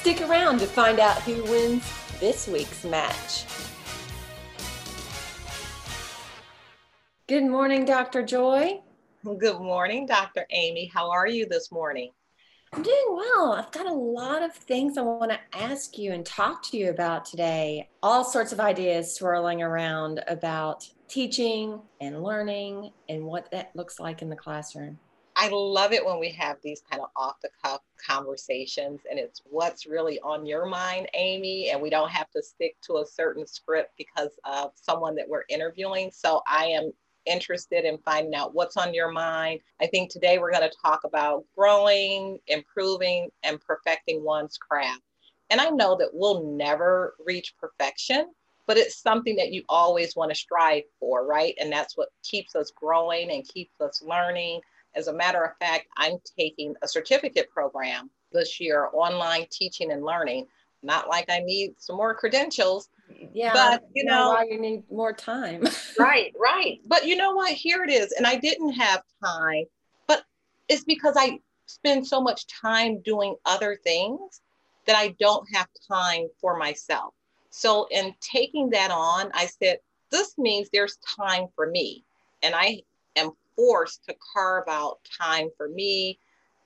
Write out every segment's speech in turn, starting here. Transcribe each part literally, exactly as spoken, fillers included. Stick around to find out who wins this week's match. Good morning, Doctor Joy. Good morning, Doctor Amy. How are you this morning? I'm doing well. I've got a lot of things I want to ask you and talk to you about today. All sorts of ideas swirling around about teaching and learning and what that looks like in the classroom. I love it when we have these kind of off-the-cuff conversations, and it's what's really on your mind, Amy, and we don't have to stick to a certain script because of someone that we're interviewing. So I am interested in finding out what's on your mind. I think today we're going to talk about growing, improving, and perfecting one's craft. And I know that we'll never reach perfection, but it's something that you always want to strive for, right? And that's what keeps us growing and keeps us learning. As a matter of fact, I'm taking a certificate program this year, online teaching and learning. Not like I need some more credentials, yeah, but you know, why you need more time. Right, right. But you know what? Here it is. And I didn't have time, but it's because I spend so much time doing other things that I don't have time for myself. So in taking that on, I said, this means there's time for me. And I am forced to carve out time for me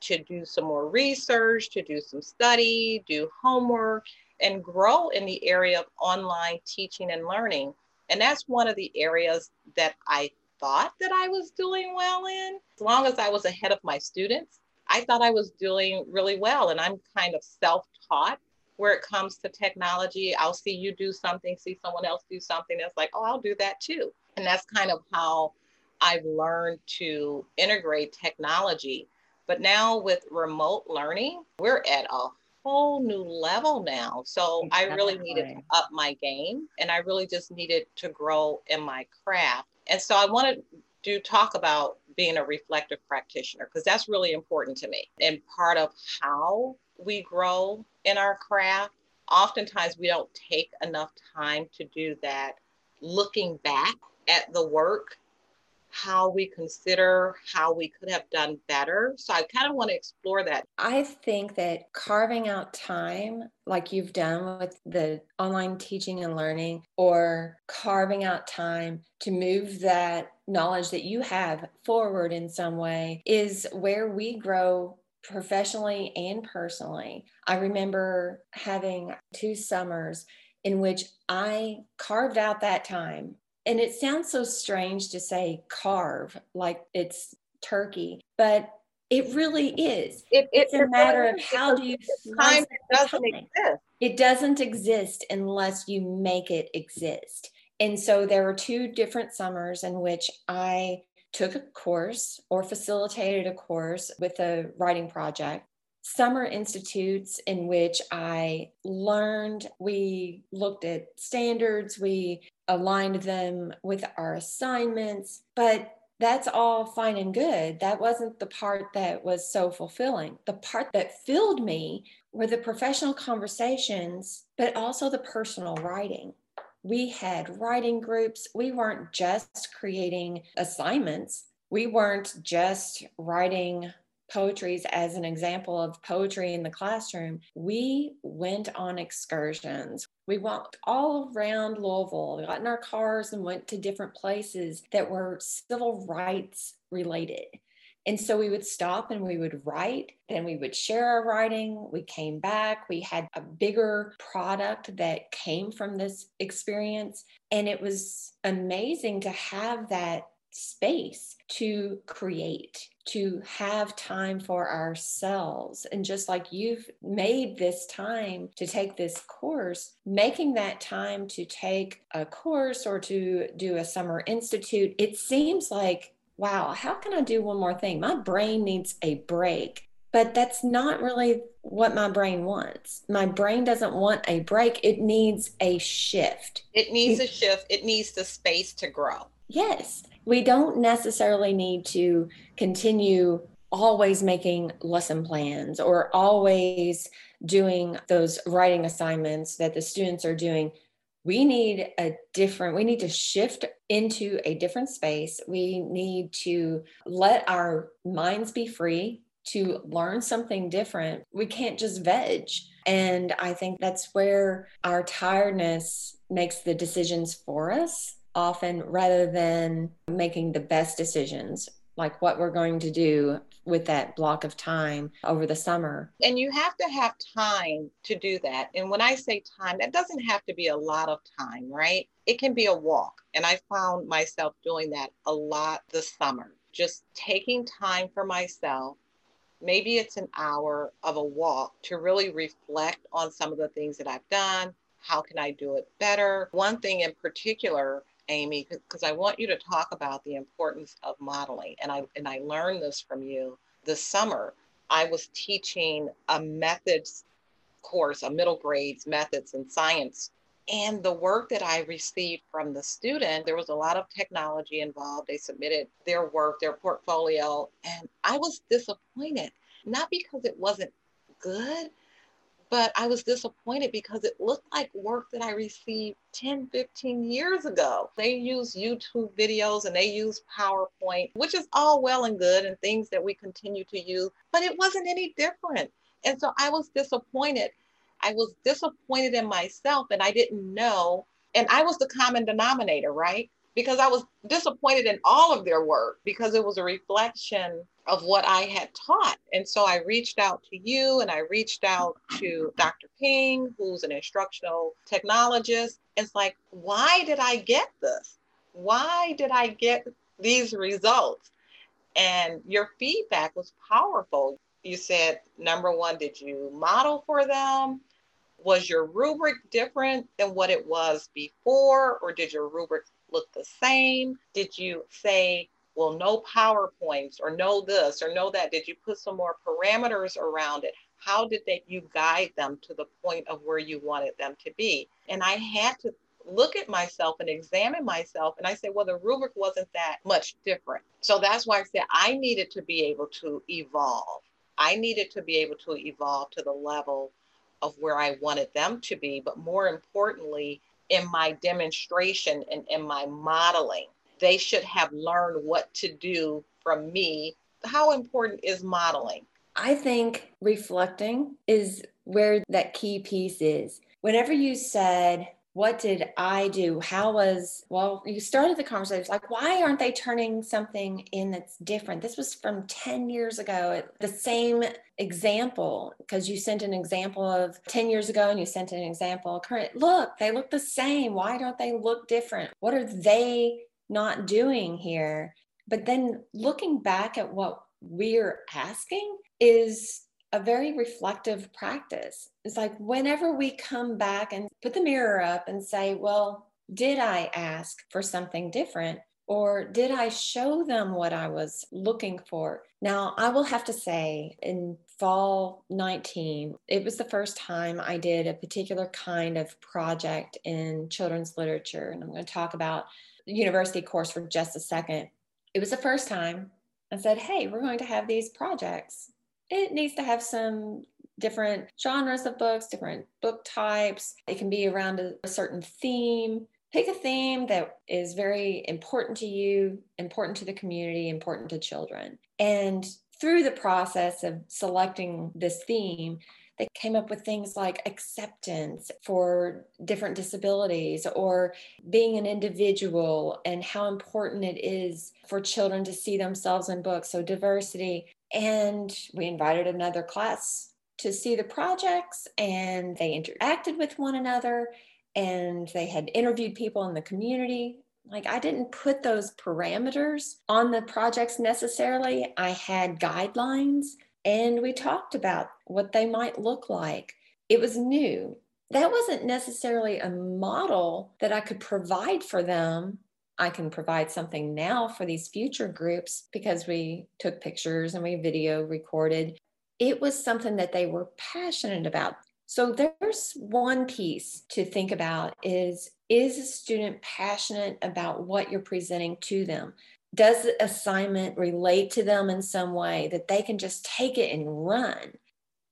to do some more research, to do some study, do homework, and grow in the area of online teaching and learning. And that's one of the areas that I thought that I was doing well in. As long as I was ahead of my students, I thought I was doing really well. And I'm kind of self-taught where it comes to technology. I'll see you do something, see someone else do something. It's like, oh, I'll do that too. And that's kind of how I've learned to integrate technology. But now with remote learning, we're at a whole new level now. So exactly. I really needed to up my game, and I really just needed to grow in my craft. And so I wanted to talk about being a reflective practitioner, because that's really important to me. And part of how we grow in our craft, oftentimes we don't take enough time to do that. Looking back at the work, how we consider how we could have done better. So I kind of want to explore that. I think that carving out time, like you've done with the online teaching and learning, or carving out time to move that knowledge that you have forward in some way, is where we grow professionally and personally. I remember having two summers in which I carved out that time. And it sounds so strange to say carve, like it's turkey, but it really is. It, it, it's a matter of how do you time that doesn't exist. It doesn't exist unless you make it exist. And so there were two different summers in which I took a course or facilitated a course with a writing project. Summer institutes in which I learned, we looked at standards, we aligned them with our assignments, but that's all fine and good. That wasn't the part that was so fulfilling. The part that filled me were the professional conversations, but also the personal writing. We had writing groups. We weren't just creating assignments. We weren't just writing poetry as an example of poetry in the classroom. We went on excursions. We walked all around Louisville. We got in our cars and went to different places that were civil rights related. And so we would stop and we would write, then we would share our writing. We came back, we had a bigger product that came from this experience. And it was amazing to have that space to create, to have time for ourselves. And just like you've made this time to take this course, making that time to take a course or to do a summer institute, it seems like, wow, how can I do one more thing? My brain needs a break. But that's not really what my brain wants. My brain doesn't want a break. It needs a shift. It needs a shift. It needs the space to grow. Yes. We don't necessarily need to continue always making lesson plans or always doing those writing assignments that the students are doing. We need a different, we need to shift into a different space. We need to let our minds be free to learn something different. We can't just veg. And I think that's where our tiredness makes the decisions for us, often rather than making the best decisions, like what we're going to do with that block of time over the summer. And you have to have time to do that. And when I say time, that doesn't have to be a lot of time, right? It can be a walk. And I found myself doing that a lot this summer, just taking time for myself. Maybe it's an hour of a walk to really reflect on some of the things that I've done. How can I do it better? One thing in particular, Amy, because I want you to talk about the importance of modeling. And I and I learned this from you this summer. I was teaching a methods course, a middle grades methods and science. And the work that I received from the student, there was a lot of technology involved. They submitted their work, their portfolio, and I was disappointed, not because it wasn't good, but I was disappointed because it looked like work that I received ten, fifteen years ago. They use YouTube videos and they use PowerPoint, which is all well and good and things that we continue to use, but it wasn't any different. And so I was disappointed. I was disappointed in myself and I didn't know. And I was the common denominator, right? Because I was disappointed in all of their work because it was a reflection of what I had taught. And so I reached out to you and I reached out to Doctor Ping, who's an instructional technologist. It's like, why did I get this? Why did I get these results? And your feedback was powerful. You said, number one, did you model for them? Was your rubric different than what it was before? Or did your rubric look the same? Did you say, well, no PowerPoints or no this or no that? Did you put some more parameters around it? How did they, you guide them to the point of where you wanted them to be? And I had to look at myself and examine myself. And I said, well, the rubric wasn't that much different. So that's why I said I needed to be able to evolve. I needed to be able to evolve to the level of where I wanted them to be. But more importantly, in my demonstration and in my modeling, they should have learned what to do from me. How important is modeling? I think reflecting is where that key piece is. Whenever you said, what did I do? How was, well, you started the conversation like, why aren't they turning something in that's different? This was from ten years ago, the same example, because you sent an example of ten years ago and you sent an example of current. Look, they look the same. Why don't they look different? What are they not doing here? But then looking back at what we're asking is a very reflective practice. It's like whenever we come back and put the mirror up and say, well, did I ask for something different? Or did I show them what I was looking for? Now, I will have to say in fall nineteen, it was the first time I did a particular kind of project in children's literature. And I'm going to talk about the university course for just a second. It was the first time I said, hey, we're going to have these projects. It needs to have some different genres of books, different book types. It can be around a, a certain theme. Pick a theme that is very important to you, important to the community, important to children. And through the process of selecting this theme, they came up with things like acceptance for different disabilities or being an individual and how important it is for children to see themselves in books, so diversity. And we invited another class to see the projects and they interacted with one another and they had interviewed people in the community Like, I didn't put those parameters on the projects necessarily. I had guidelines and we talked about what they might look like. It was new. That wasn't necessarily a model that I could provide for them. I can provide something now for these future groups because we took pictures and we video recorded. It was something that they were passionate about. So there's one piece to think about is, is a student passionate about what you're presenting to them? Does the assignment relate to them in some way that they can just take it and run?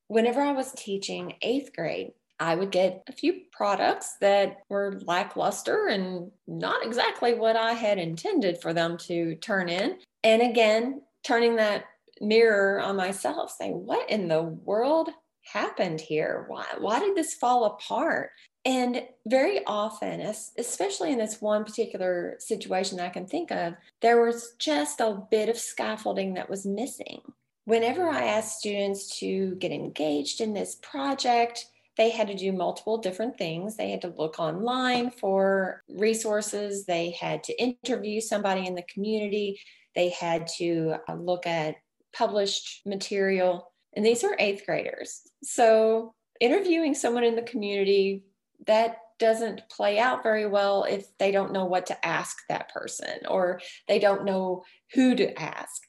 Whenever I was teaching eighth grade, I would get a few products that were lackluster and not exactly what I had intended for them to turn in. And again, turning that mirror on myself, saying, what in the world happened here? Why, why did this fall apart? And very often, especially in this one particular situation I can think of, there was just a bit of scaffolding that was missing. Whenever I asked students to get engaged in this project, they had to do multiple different things. They had to look online for resources. They had to interview somebody in the community. They had to look at published material. And these are eighth graders. So interviewing someone in the community, that doesn't play out very well if they don't know what to ask that person or they don't know who to ask.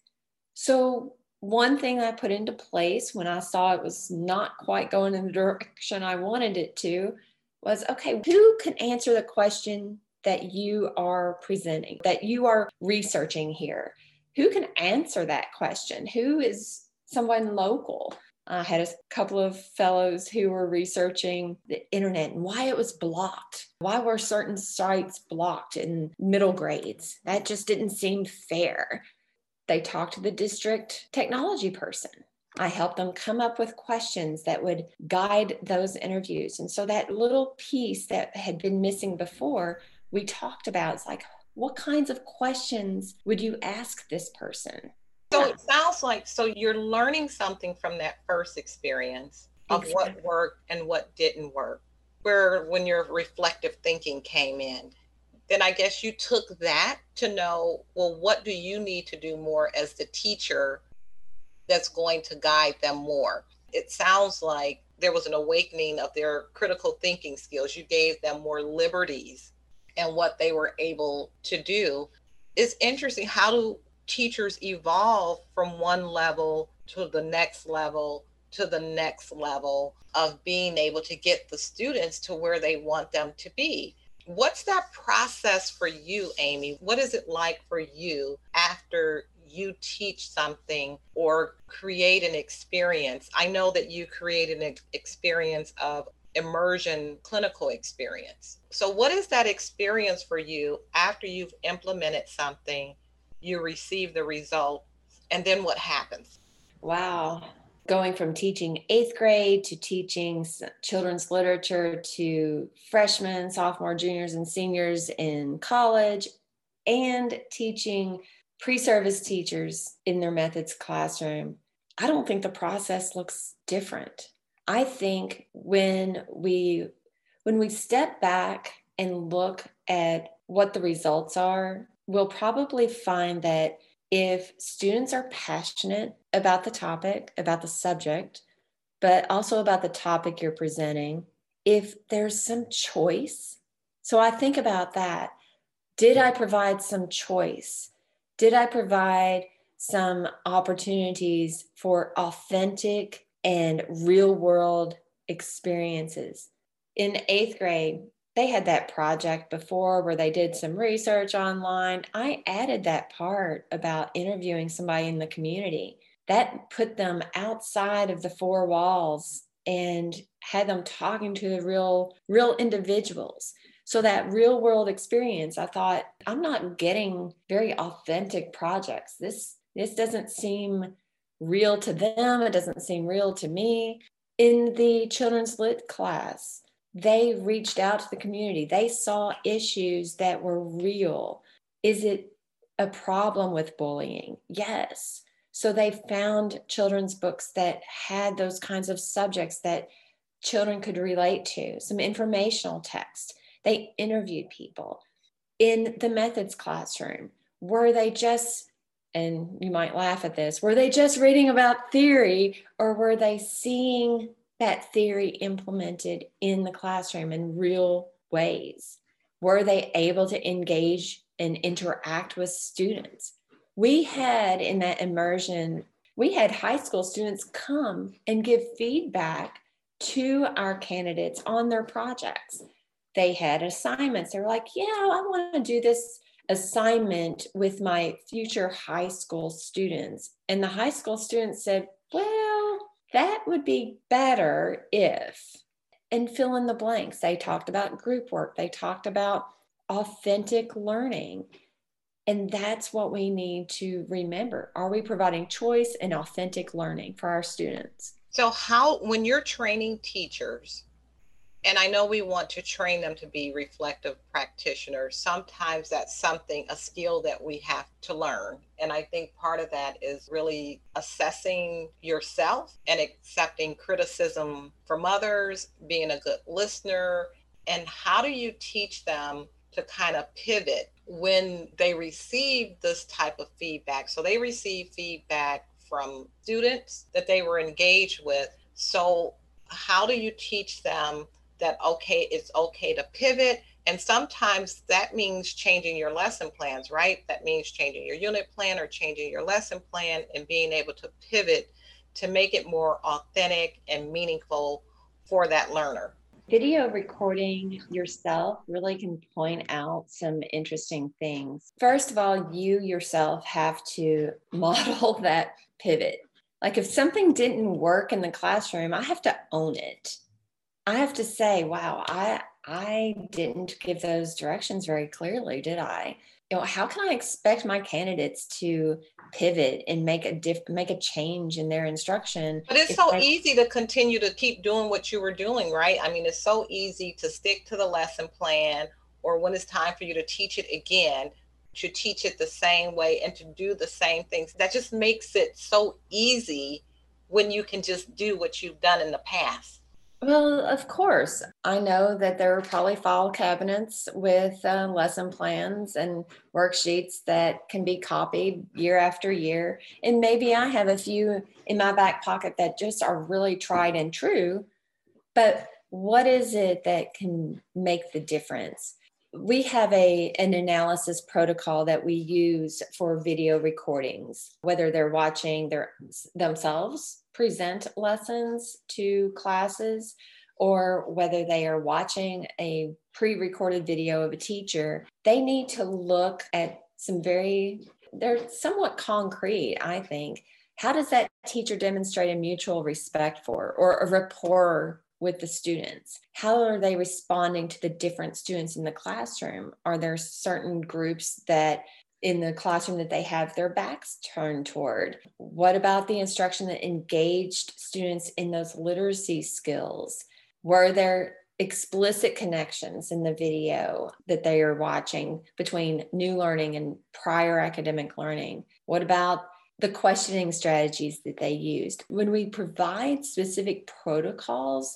So one thing I put into place when I saw it was not quite going in the direction I wanted it to was, okay, who can answer the question that you are presenting, that you are researching here? Who can answer that question? Who is someone local? I had a couple of fellows who were researching the internet and why it was blocked. Why were certain sites blocked in middle grades? That just didn't seem fair. They talked to the district technology person. I helped them come up with questions that would guide those interviews. And so that little piece that had been missing before, we talked about, it's like, what kinds of questions would you ask this person? So it sounds like, so you're learning something from that first experience of exactly. What worked and what didn't work, where when your reflective thinking came in. Then I guess you took that to know, well, what do you need to do more as the teacher that's going to guide them more? It sounds like there was an awakening of their critical thinking skills. You gave them more liberties and what they were able to do. It's interesting, how do teachers evolve from one level to the next level to the next level of being able to get the students to where they want them to be? What's that process for you, Amy? What is it like for you after you teach something or create an experience? I know that you created an experience of immersion clinical experience. So what is that experience for you after you've implemented something, you receive the result, and then what happens? Wow. Going from teaching eighth grade to teaching children's literature to freshmen, sophomore, juniors, and seniors in college, and teaching pre-service teachers in their methods classroom, I don't think the process looks different. I think when we when we step back and look at what the results are, we'll probably find that if students are passionate about the topic, about the subject, but also about the topic you're presenting, if there's some choice. So I think about that. Did I provide some choice? Did I provide some opportunities for authentic and real world experiences? In eighth grade, they had that project before where they did some research online. I added that part about interviewing somebody in the community. That put them outside of the four walls and had them talking to the real, real individuals. So that real world experience, I thought, I'm not getting very authentic projects. This, this doesn't seem real to them. It doesn't seem real to me. In the children's lit class, they reached out to the community. They saw issues that were real. Is it a problem with bullying? Yes. So they found children's books that had those kinds of subjects that children could relate to, some informational text. They interviewed people. in the methods classroom? Were they just, and you might laugh at this, were they just reading about theory, or were they seeing that theory implemented in the classroom in real ways? Were they able to engage and interact with students? We had in that immersion, we had high school students come and give feedback to our candidates on their projects. They had assignments. They were like, yeah, I want to do this assignment with my future high school students. And the high school students said, well, that would be better if, and fill in the blanks. They talked about group work. They talked about authentic learning. And that's what we need to remember. Are we providing choice and authentic learning for our students? So how, when you're training teachers, and I know we want to train them to be reflective practitioners, sometimes that's something, a skill that we have to learn. And I think part of that is really assessing yourself and accepting criticism from others, being a good listener. And how do you teach them to kind of pivot when they receive this type of feedback? So they receive feedback from students that they were engaged with. So how do you teach them that, okay, it's okay to pivot? And sometimes that means changing your lesson plans, right? That means changing your unit plan or changing your lesson plan and being able to pivot to make it more authentic and meaningful for that learner. Video recording yourself really can point out some interesting things. First of all, you yourself have to model that pivot. Like if something didn't work in the classroom, I have to own it. I have to say, wow, I I didn't give those directions very clearly, did I? You know, how can I expect my candidates to pivot and make a diff- make a change in their instruction? But it's so easy to continue to keep doing what you were doing, right? I mean, it's so easy to stick to the lesson plan, or when it's time for you to teach it again, to teach it the same way and to do the same things. That just makes it so easy when you can just do what you've done in the past. Well, of course, I know that there are probably file cabinets with uh, lesson plans and worksheets that can be copied year after year. And maybe I have a few in my back pocket that just are really tried and true. But what is it that can make the difference? We have a an analysis protocol that we use for video recordings, whether they're watching their themselves present lessons to classes, or whether they are watching a pre-recorded video of a teacher. They need to look at some very, they're somewhat concrete, I think. How does that teacher demonstrate a mutual respect for, or a rapport with the students? How are they responding to the different students in the classroom? Are there certain groups that in the classroom that they have their backs turned toward? What about the instruction that engaged students in those literacy skills? Were there explicit connections in the video that they are watching between new learning and prior academic learning? What about the questioning strategies that they used? When we provide specific protocols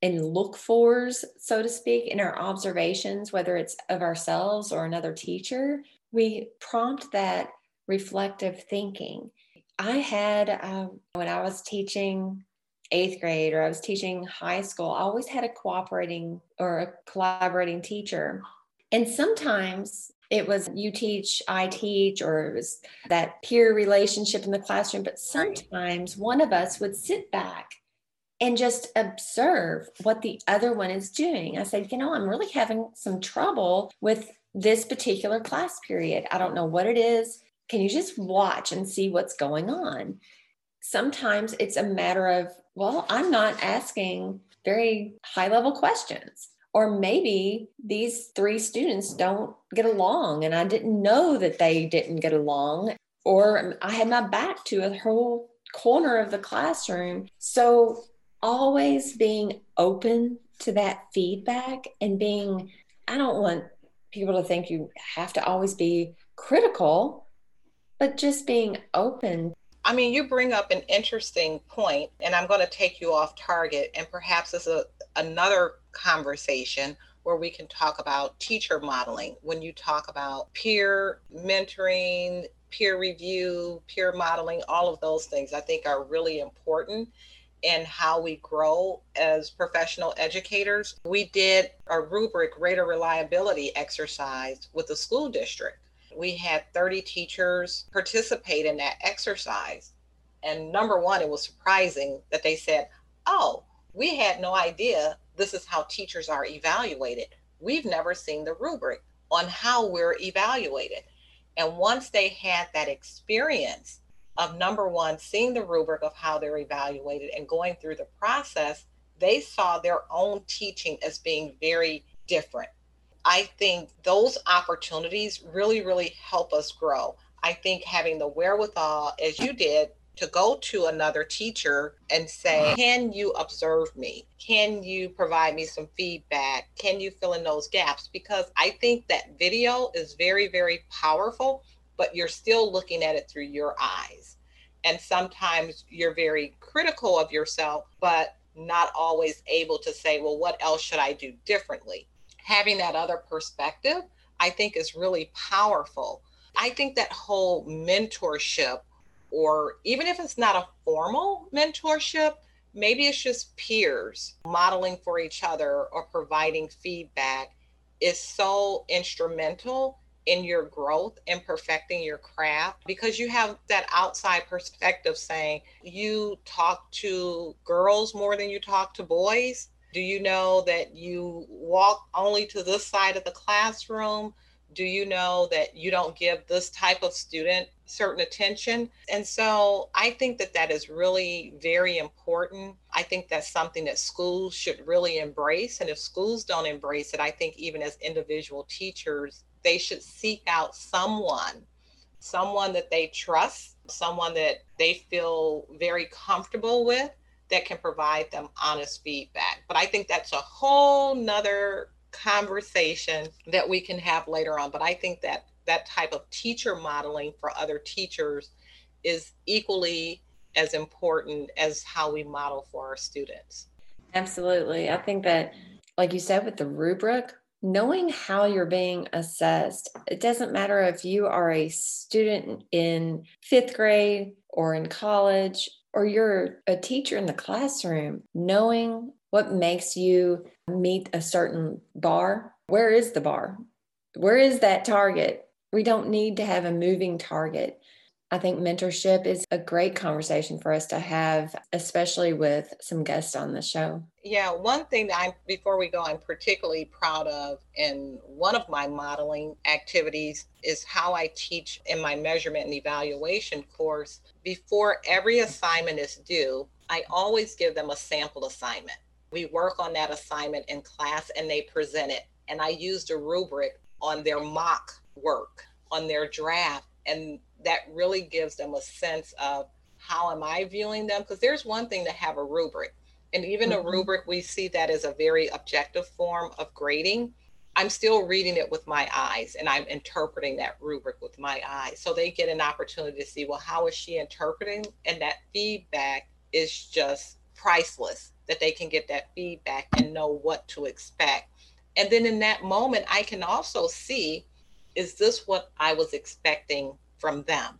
and look-fors, so to speak, in our observations, whether it's of ourselves or another teacher, we prompt that reflective thinking. I had, um, when I was teaching eighth grade or I was teaching high school, I always had a cooperating or a collaborating teacher. And sometimes it was you teach, I teach, or it was that peer relationship in the classroom. But sometimes one of us would sit back and just observe what the other one is doing. I said, you know, I'm really having some trouble with this particular class period. I don't know what it is. Can you just watch and see what's going on? Sometimes it's a matter of, well, I'm not asking very high-level questions. Or maybe these three students don't get along and I didn't know that they didn't get along, or I had my back to a whole corner of the classroom. So always being open to that feedback and being, I don't want people to think you have to always be critical, but just being open. I mean, you bring up an interesting point, and I'm going to take you off target, and perhaps it's a, another conversation, where we can talk about teacher modeling. When you talk about peer mentoring, peer review, peer modeling, all of those things I think are really important in how we grow as professional educators. We did a rubric rater reliability exercise with the school district. We had thirty teachers participate in that exercise. And number one, it was surprising that they said, oh, we had no idea this is how teachers are evaluated. We've never seen the rubric on how we're evaluated. And once they had that experience of, number one, seeing the rubric of how they're evaluated and going through the process, they saw their own teaching as being very different. I think those opportunities really, really help us grow. I think having the wherewithal, as you did, to go to another teacher and say, can you observe me? Can you provide me some feedback? Can you fill in those gaps? Because I think that video is very, very powerful, but you're still looking at it through your eyes. And sometimes you're very critical of yourself, but not always able to say, well, what else should I do differently? Having that other perspective, I think, is really powerful. I think that whole mentorship, or even if it's not a formal mentorship, maybe it's just peers modeling for each other or providing feedback, is so instrumental in your growth and perfecting your craft, because you have that outside perspective saying, you talk to girls more than you talk to boys. Do you know that you walk only to this side of the classroom? Do you know that you don't give this type of student certain attention? And so I think that that is really very important. I think that's something that schools should really embrace. And if schools don't embrace it, I think even as individual teachers, they should seek out someone, someone that they trust, someone that they feel very comfortable with that can provide them honest feedback. But I think that's a whole nother conversation that we can have later on. But I think that that type of teacher modeling for other teachers is equally as important as how we model for our students. Absolutely. I think that, like you said, with the rubric, knowing how you're being assessed, it doesn't matter if you are a student in fifth grade or in college, or you're a teacher in the classroom, knowing what makes you meet a certain bar. Where is the bar? Where is that target? We don't need to have a moving target. I think mentorship is a great conversation for us to have, especially with some guests on the show. Yeah, one thing that I, before we go, I'm particularly proud of in one of my modeling activities is how I teach in my measurement and evaluation course. Before every assignment is due, I always give them a sample assignment. We work on that assignment in class and they present it. And I used a rubric on their mock work, on their draft. And that really gives them a sense of, how am I viewing them? Because there's one thing to have a rubric. And even mm-hmm. a rubric, we see that as a very objective form of grading. I'm still reading it with my eyes and I'm interpreting that rubric with my eyes. So they get an opportunity to see, well, how is she interpreting? And that feedback is just priceless, that they can get that feedback and know what to expect. And then in that moment, I can also see, is this what I was expecting from them,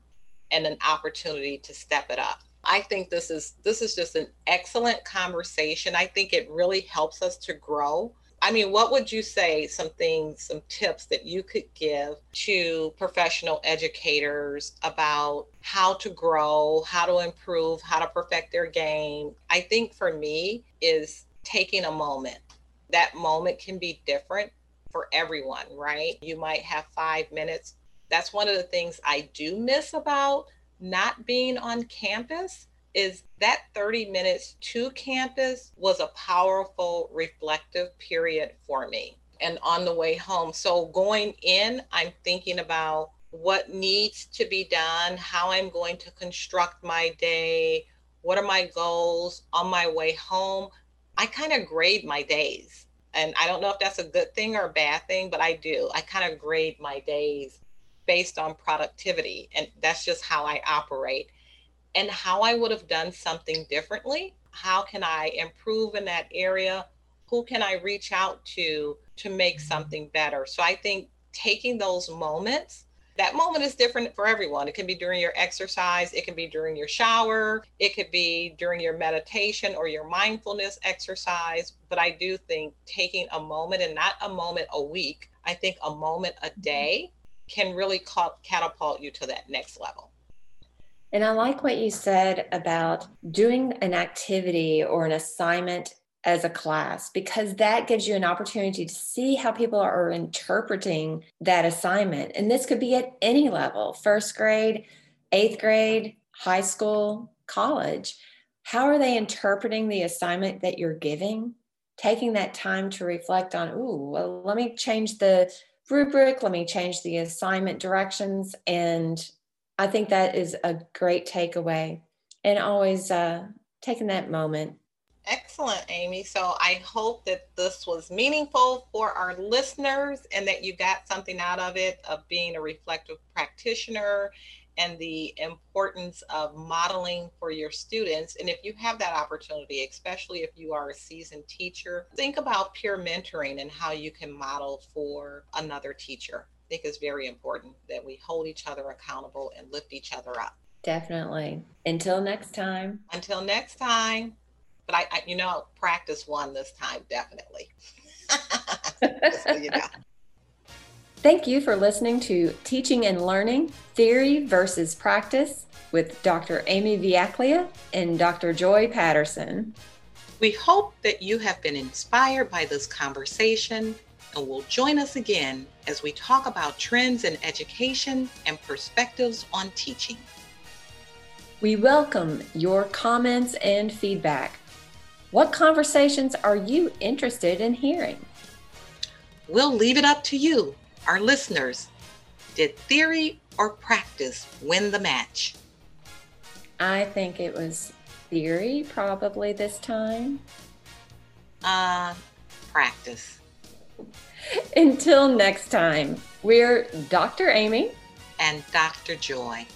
and an opportunity to step it up? I think this is this is just an excellent conversation. I think it really helps us to grow. I mean, what would you say, some things, some tips that you could give to professional educators about how to grow, how to improve, how to perfect their game? I think for me is taking a moment. That moment can be different for everyone, right? You might have five minutes. That's one of the things I do miss about not being on campus, is that thirty minutes to campus was a powerful reflective period for me, and on the way home. So going in, I'm thinking about what needs to be done, how I'm going to construct my day, what are my goals on my way home. I kind of grade my days. And I don't know if that's a good thing or a bad thing, but I do. I kind of grade my days based on productivity. And that's just how I operate. And how I would have done something differently. How can I improve in that area? who can I reach out to to make something better? So I think taking those moments, that moment is different for everyone. It can be during your exercise. It can be during your shower. It could be during your meditation or your mindfulness exercise. But I do think taking a moment, and not a moment a week, I think a moment a day can really catapult you to that next level. And I like what you said about doing an activity or an assignment as a class, because that gives you an opportunity to see how people are interpreting that assignment. And this could be at any level, first grade, eighth grade, high school, college. How are they interpreting the assignment that you're giving? Taking that time to reflect on, ooh, well, let me change the rubric, let me change the assignment directions. And I think that is a great takeaway, and always uh, taking that moment. Excellent, Amy. So I hope that this was meaningful for our listeners and that you got something out of it, of being a reflective practitioner and the importance of modeling for your students. And if you have that opportunity, especially if you are a seasoned teacher, think about peer mentoring and how you can model for another teacher. I think it's very important that we hold each other accountable and lift each other up. Definitely. Until next time. Until next time. But I, I you know, I'll practice one this time, definitely. Just so you know. Thank you for listening to Teaching and Learning, Theory versus Practice with Doctor Amy Viaclia and Doctor Joy Patterson. We hope that you have been inspired by this conversation and will join us again as we talk about trends in education and perspectives on teaching. We welcome your comments and feedback. What conversations are you interested in hearing? We'll leave it up to you, our listeners. Did theory or practice win the match? I think it was theory probably this time. Uh, practice. Until next time, we're Doctor Amy and Doctor Joy.